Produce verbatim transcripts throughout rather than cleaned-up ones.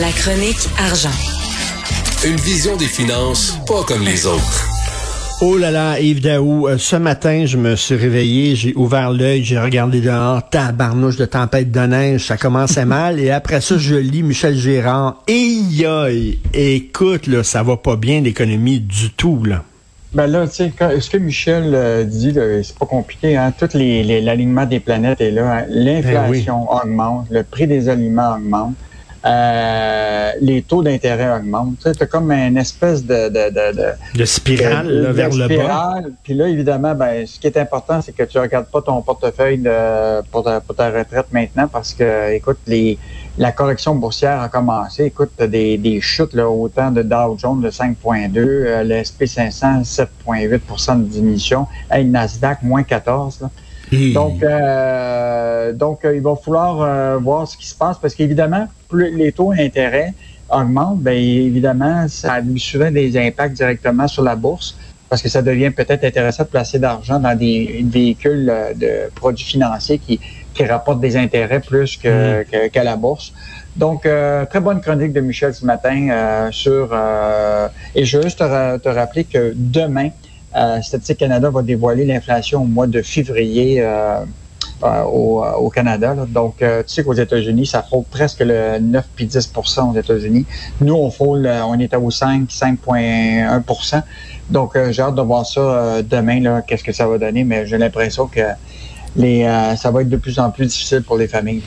La chronique argent. Une vision des finances pas comme les autres. Oh là là, Yves Daou, euh, ce matin, je me suis réveillé, j'ai ouvert l'œil, j'ai regardé dehors, tabarnouche de tempête de neige, ça commençait mal, et après ça, je lis Michel Gérard, aïe aïe, écoute, là, ça va pas bien l'économie du tout, là. Ben là, tu sais, ce que Michel euh, dit, là, c'est pas compliqué, hein, tout les, les, l'alignement des planètes est là, hein? L'inflation ben oui. augmente, le prix des aliments augmente, Euh, les taux d'intérêt augmentent. Tu sais, t'as comme une espèce de... De, de, de, de spirale de, là, vers de spirale. Le bas. Puis là, évidemment, ben, ce qui est important, c'est que tu ne regardes pas ton portefeuille de, pour, ta, pour ta retraite maintenant parce que, écoute, les, la correction boursière a commencé. Écoute, t'as des, des chutes, là, autant de Dow Jones de cinq virgule deux, euh, le S and P cinq cents, sept virgule huit pour cent de diminution, et le Nasdaq, moins quatorze, là. Donc, euh, donc il va falloir euh, voir ce qui se passe parce qu'évidemment, plus les taux d'intérêt augmentent, bien évidemment, ça a souvent des impacts directement sur la bourse parce que ça devient peut-être intéressant de placer d'argent dans des véhicules de produits financiers qui, qui rapportent des intérêts plus que, mmh. que, qu'à la bourse. Donc, euh, très bonne chronique de Michel ce matin euh, sur... Euh, et je veux juste te, te rappeler que demain, Euh, Statistique Canada va dévoiler l'inflation au mois de février euh, euh, au, au Canada. Là. Donc, euh, tu sais qu'aux États-Unis, ça frôle presque le neuf puis dix pour cent aux États-Unis. Nous, on frôle, on est à au cinq, cinq virgule un pour cent. Donc, euh, j'ai hâte de voir ça euh, demain, là, qu'est-ce que ça va donner. Mais j'ai l'impression que les, euh, ça va être de plus en plus difficile pour les familles.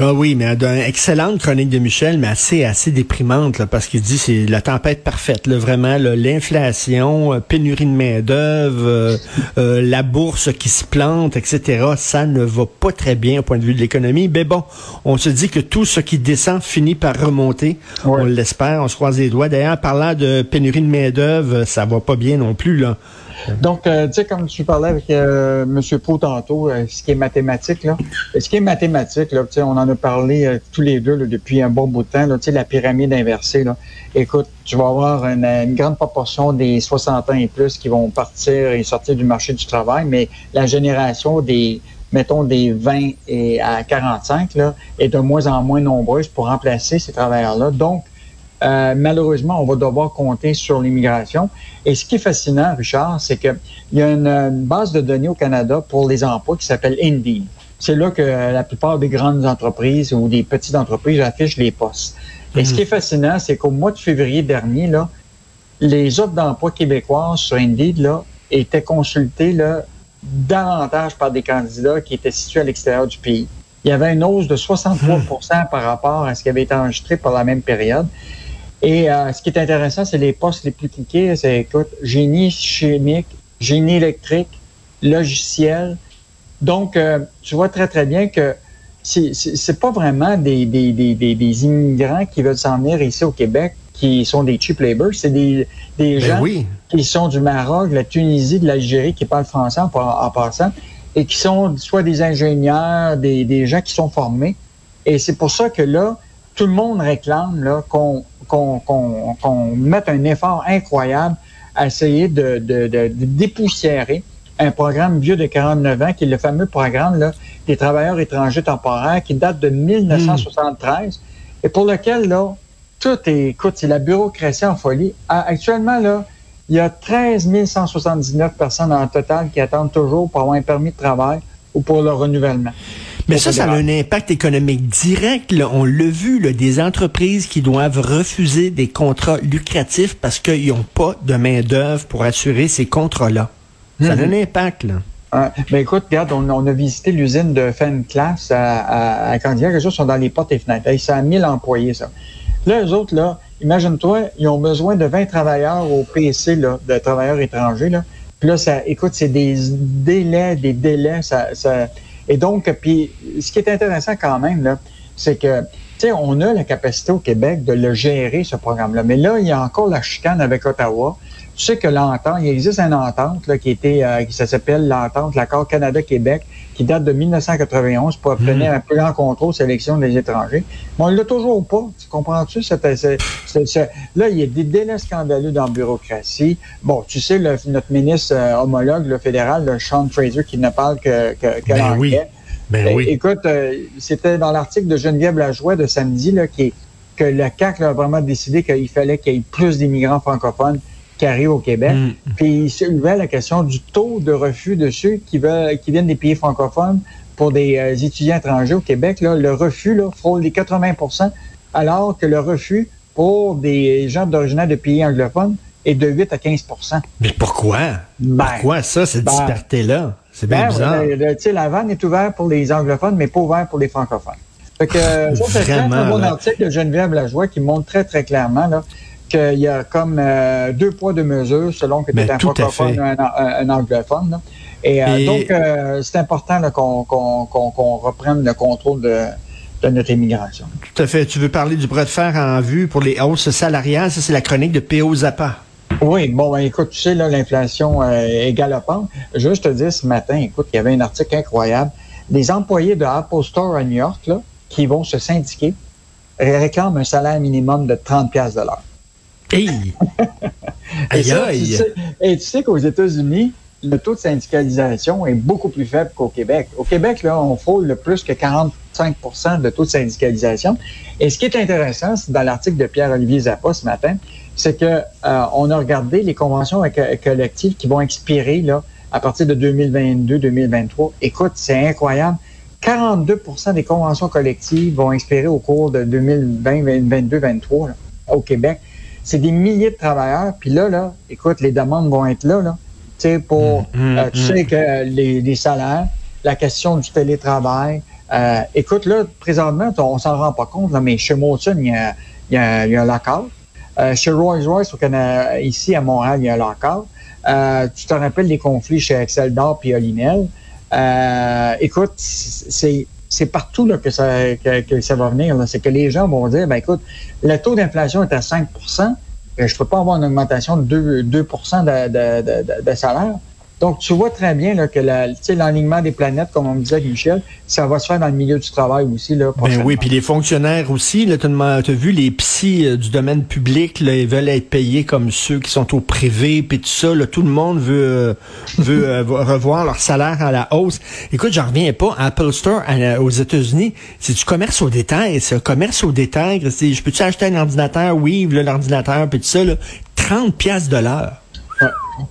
Ah oui, mais d'une excellente chronique de Michel, mais assez assez déprimante, là, parce qu'il dit c'est la tempête parfaite, là, vraiment, là, l'inflation, pénurie de main-d'œuvre, euh, euh, la bourse qui se plante, et cetera. Ça ne va pas très bien au point de vue de l'économie. Mais bon, on se dit que tout ce qui descend finit par remonter. Ouais. On l'espère, on se croise les doigts. D'ailleurs, parlant de pénurie de main-d'œuvre, ça va pas bien non plus, là. Donc, euh, tu sais, comme tu parlais avec euh, M. Pau tantôt, euh, ce qui est mathématique, là, ce qui est mathématique, là, tu sais, on en a parlé euh, tous les deux là, depuis un bon bout de temps, là, tu sais, la pyramide inversée, là. Écoute, tu vas avoir une, une grande proportion des soixante ans et plus qui vont partir et sortir du marché du travail, mais la génération des, mettons, des vingt à quarante-cinq, là, est de moins en moins nombreuse pour remplacer ces travailleurs-là. Donc, Euh, malheureusement, on va devoir compter sur l'immigration. Et ce qui est fascinant, Richard, c'est qu'il y a une, une base de données au Canada pour les emplois qui s'appelle Indeed. C'est là que la plupart des grandes entreprises ou des petites entreprises affichent les postes. Mmh. Et ce qui est fascinant, c'est qu'au mois de février dernier, là, les offres d'emploi québécoises sur Indeed là, étaient consultées là, davantage par des candidats qui étaient situés à l'extérieur du pays. Il y avait une hausse de soixante-trois pour cent par rapport à ce qui avait été enregistré par la même période. Et euh, ce qui est intéressant, c'est les postes les plus cliqués. C'est, écoute, génie chimique, génie électrique, logiciel. Donc, euh, tu vois très, très bien que c'est, c'est, c'est pas vraiment des, des, des, des, des immigrants qui veulent s'en venir ici au Québec qui sont des cheap labor. C'est des, des gens oui. qui sont du Maroc, de la Tunisie, de l'Algérie, qui parlent français en, en passant, et qui sont soit des ingénieurs, des, des gens qui sont formés. Et c'est pour ça que là, tout le monde réclame là, qu'on, qu'on, qu'on, qu'on mette un effort incroyable à essayer de, de, de, de dépoussiérer un programme vieux de quarante-neuf ans, qui est le fameux programme là, des travailleurs étrangers temporaires, qui date de dix-neuf soixante-treize, mmh. et pour lequel là, tout est, écoute, c'est la bureaucratie en folie. Actuellement, là, il y a treize mille cent soixante-dix-neuf personnes en total qui attendent toujours pour avoir un permis de travail ou pour le renouvellement. Mais ça, ça a un impact économique direct. Là. On l'a vu, là, des entreprises qui doivent refuser des contrats lucratifs parce qu'ils n'ont pas de main-d'œuvre pour assurer ces contrats-là. Mm-hmm. Ça a un impact. Là. Euh, ben écoute, regarde, on, on a visité l'usine de Fenclass à, à, à Candiac. Les autres sont dans les portes et fenêtres. Ils sont à mille employés, ça. Là, eux autres, là, imagine-toi, ils ont besoin de vingt travailleurs au P C, là, de travailleurs étrangers. Là. Puis là, ça, écoute, c'est des délais, des délais, ça... ça Et donc, puis, ce qui est intéressant quand même, là, c'est que, tu sais, on a la capacité au Québec de le gérer, ce programme-là. Mais là, il y a encore la chicane avec Ottawa. Tu sais que l'entente, il existe une entente, là, qui était, euh, qui ça s'appelle l'entente, l'accord Canada-Québec, qui date de dix-neuf quatre-vingt-onze pour obtenir mmh. un plus grand contrôle sélection des étrangers. Mais on l'a toujours pas. Tu comprends-tu? C'est, c'est, c'est, c'est, là, il y a des délais scandaleux dans la bureaucratie. Bon, tu sais, le, notre ministre euh, homologue, le fédéral, le Sean Fraser, qui ne parle que, que, que ben l'anglais. Oui. Ben oui. Écoute, euh, c'était dans l'article de Geneviève Lajoie de samedi là, qui, que la C A Q là, a vraiment décidé qu'il fallait qu'il y ait plus d'immigrants francophones qui arrivent au Québec. Mmh. Puis il s'est ouvert la question du taux de refus de ceux qui, veulent, qui viennent des pays francophones pour des euh, étudiants étrangers au Québec. Là, le refus là, frôle les quatre-vingts pour cent, alors que le refus pour des gens d'origine de pays anglophones est de huit à quinze pour cent. Mais pourquoi? Ben, pourquoi ça, cette ben, disparité-là? C'est bien ben, bizarre. Ben, le, le, la vanne est ouverte pour les anglophones, mais pas ouverte pour les francophones. Fait que, ça, c'est vraiment, très, très bon article de Geneviève Lajoie qui montre très, très clairement là, qu'il y a comme euh, deux poids, deux mesures selon que tu es un francophone ou un, un, un anglophone. Là. Et, euh, Et donc, euh, c'est important là, qu'on, qu'on, qu'on, qu'on reprenne le contrôle de, de notre immigration. Tout à fait. Tu veux parler du bras de fer en vue pour les hausses salariales. Ça, c'est la chronique de P O. Zappa. Oui, bon, écoute, tu sais, là, l'inflation euh, est galopante. Je veux juste te dire, ce matin, écoute, il y avait un article incroyable. Les employés de Apple Store à New York, là, qui vont se syndiquer, réclament un salaire minimum de trente dollars de l'heure. Hey! Aïe, ça, aïe! Tu sais, et tu sais qu'aux États-Unis, le taux de syndicalisation est beaucoup plus faible qu'au Québec. Au Québec, là, on frôle le plus que quarante-cinq pour cent de taux de syndicalisation. Et ce qui est intéressant, c'est dans l'article de Pierre-Olivier Zappa ce matin, c'est que euh, on a regardé les conventions collectives qui vont expirer là, à partir de deux mille vingt-deux deux mille vingt-trois. Écoute, c'est incroyable. quarante-deux pour cent des conventions collectives vont expirer au cours de deux mille vingt, vingt-deux, vingt-trois là, au Québec. C'est des milliers de travailleurs. Puis là, là, écoute, les demandes vont être là, là. Tu sais, pour, mmh, euh, tu mmh. sais que les, les salaires, la question du télétravail. Euh, écoute, là, présentement, on s'en rend pas compte, là, mais chez Moulton, il y a, il y a, il y a un lockout. Euh, chez Royce, Royce, au Canada, ici à Montréal, il y a un lockout. Euh, tu te rappelles les conflits chez Exceldor puis Olinel. Euh, écoute, c'est, c'est partout là, que, ça, que, que ça va venir. Là. C'est que les gens vont dire, ben écoute, le taux d'inflation est à cinq pour cent, je ne peux pas avoir une augmentation de deux pour cent de, de, de, de salaire. Donc, tu vois très bien là, que la, l'alignement des planètes, comme on me disait avec Michel, ça va se faire dans le milieu du travail aussi. Là, ben oui, puis les fonctionnaires aussi, tu as vu, les psys euh, du domaine public, là, ils veulent être payés comme ceux qui sont au privé, puis tout ça. Là, tout le monde veut, euh, veut euh, revoir leur salaire à la hausse. Écoute, j'en reviens pas. Apple Store à, aux États-Unis, c'est du commerce au détail. C'est un commerce au détail. C'est, je peux-tu acheter un ordinateur? Oui, là, l'ordinateur, puis tout ça. Là, trente dollars de l'heure.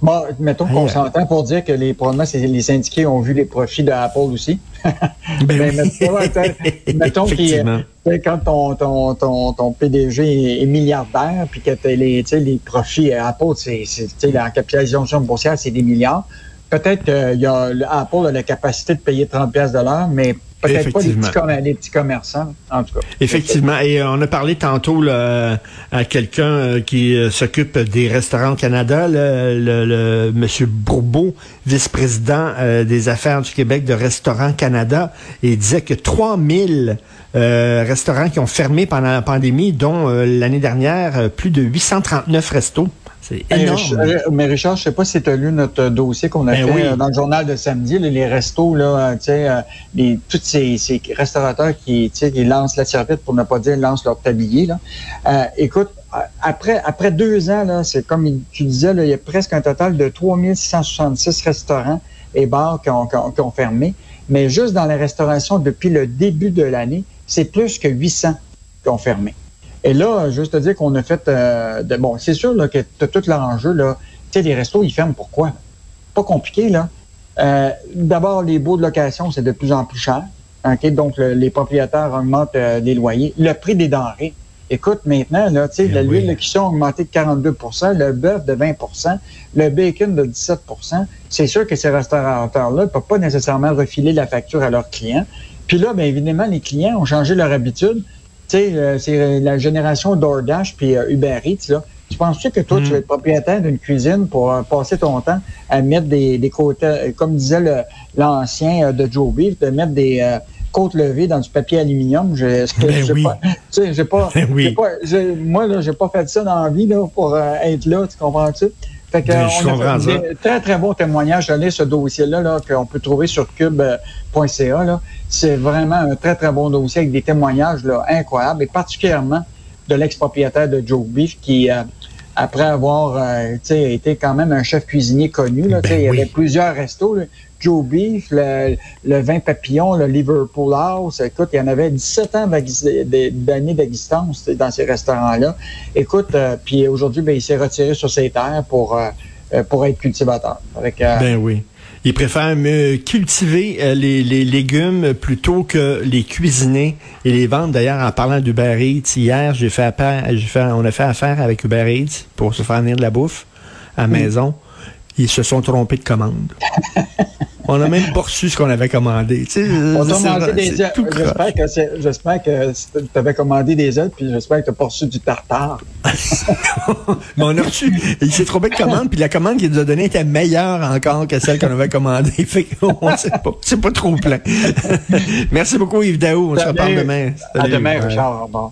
Bon, mettons qu'on s'entend pour dire que les, probablement, c'est, les syndiqués ont vu les profits d'Apple aussi. Ben oui. Mettons que quand ton, ton, ton, ton P D G est milliardaire, puis que les, les profits Apple, c'est, c'est, la capitalisation boursière, c'est des milliards. Peut-être que y a, Apple a la capacité de payer trente dollars de l'heure, mais peut-être pas les petits, com- les petits commerçants, en tout cas. Effectivement. Et on a parlé tantôt là, à quelqu'un qui s'occupe des restaurants au Canada, le, le, le monsieur Bourbeau, vice-président euh, des affaires du Québec de Restaurants Canada, et il disait que trois mille euh, restaurants qui ont fermé pendant la pandémie, dont euh, l'année dernière, plus de huit cent trente-neuf restos. C'est énorme. Mais Richard, mais Richard je ne sais pas si tu as lu notre dossier qu'on a ben fait oui. dans le journal de samedi, les restos, là, les, tous ces, ces restaurateurs qui, qui lancent la serviette, pour ne pas dire lancent leur tablier. Là. Euh, écoute, après, après deux ans, là, c'est comme tu disais, là, il y a presque un total de trois mille six cent soixante-six restaurants et bars qui ont, qui ont, qui ont fermé. Mais juste dans la restauration, depuis le début de l'année, c'est plus que huit cents qui ont fermé. Et là, juste te dire qu'on a fait... Euh, de, bon, c'est sûr là, que tu as tout l'enjeu. Tu sais, les restos, ils ferment pourquoi? Pas compliqué, là. Euh, d'abord, les baux de location, c'est de plus en plus cher. Okay? Donc, le, les propriétaires augmentent euh, les loyers. Le prix des denrées. Écoute, maintenant, là, tu sais, l'huile oui. de cuisson a augmenté de quarante-deux pour cent, le bœuf de vingt pour cent, le bacon de dix-sept pour cent. C'est sûr que ces restaurateurs-là ne peuvent pas nécessairement refiler la facture à leurs clients. Puis là, bien évidemment, les clients ont changé leur habitude. Tu sais, c'est la génération Doordash puis Uber Eats, là. Tu penses-tu que toi, mmh. tu es propriétaire d'une cuisine pour passer ton temps à mettre des, des côtes, comme disait le, l'ancien de Joe Beef, de mettre des euh, côtes levées dans du papier aluminium? Je, ben j'ai oui. pas, tu sais, j'ai pas, ben oui. j'ai pas j'ai, moi, là, j'ai pas fait ça dans la vie, là, pour euh, être là, tu comprends-tu? Fait que, je on a fait des très, très bons témoignages. J'allais ce dossier-là, là, qu'on peut trouver sur cube point c a, là. C'est vraiment un très, très bon dossier avec des témoignages, là, incroyables, et particulièrement de l'ex-propriétaire de Joe Beef qui, euh, après avoir euh, été quand même un chef cuisinier connu. Là, ben oui. Il y avait plusieurs restos. Là. Joe Beef, le, le Vin Papillon, le Liverpool House. Écoute, il y en avait dix-sept ans d'années d'existence dans ces restaurants-là. Écoute, euh, puis aujourd'hui, ben, il s'est retiré sur ses terres pour, euh, pour être cultivateur. Avec, euh, ben oui. Il préfère mieux cultiver euh, les, les légumes plutôt que les cuisiner et les vendre. D'ailleurs, en parlant d'Uber Eats, hier, j'ai fait affaire, j'ai fait, on a fait affaire avec Uber Eats pour se faire venir de la bouffe à la mmh. maison. Ils se sont trompés de commande. On n'a même pas reçu ce qu'on avait commandé. Tu sais, on c'est, c'est, des c'est tout j'espère que, c'est, j'espère que tu avais commandé des œufs, puis j'espère que tu n'as pas reçu du tartare. Mais on a reçu. Il s'est trompé de commande, puis la commande qu'il nous a donnée était meilleure encore que celle qu'on avait commandée. Fait qu'on sait pas. C'est pas trop plein. Merci beaucoup, Yves Daou. On Salut. se reparle demain. Salut. À demain, Richard. Bon.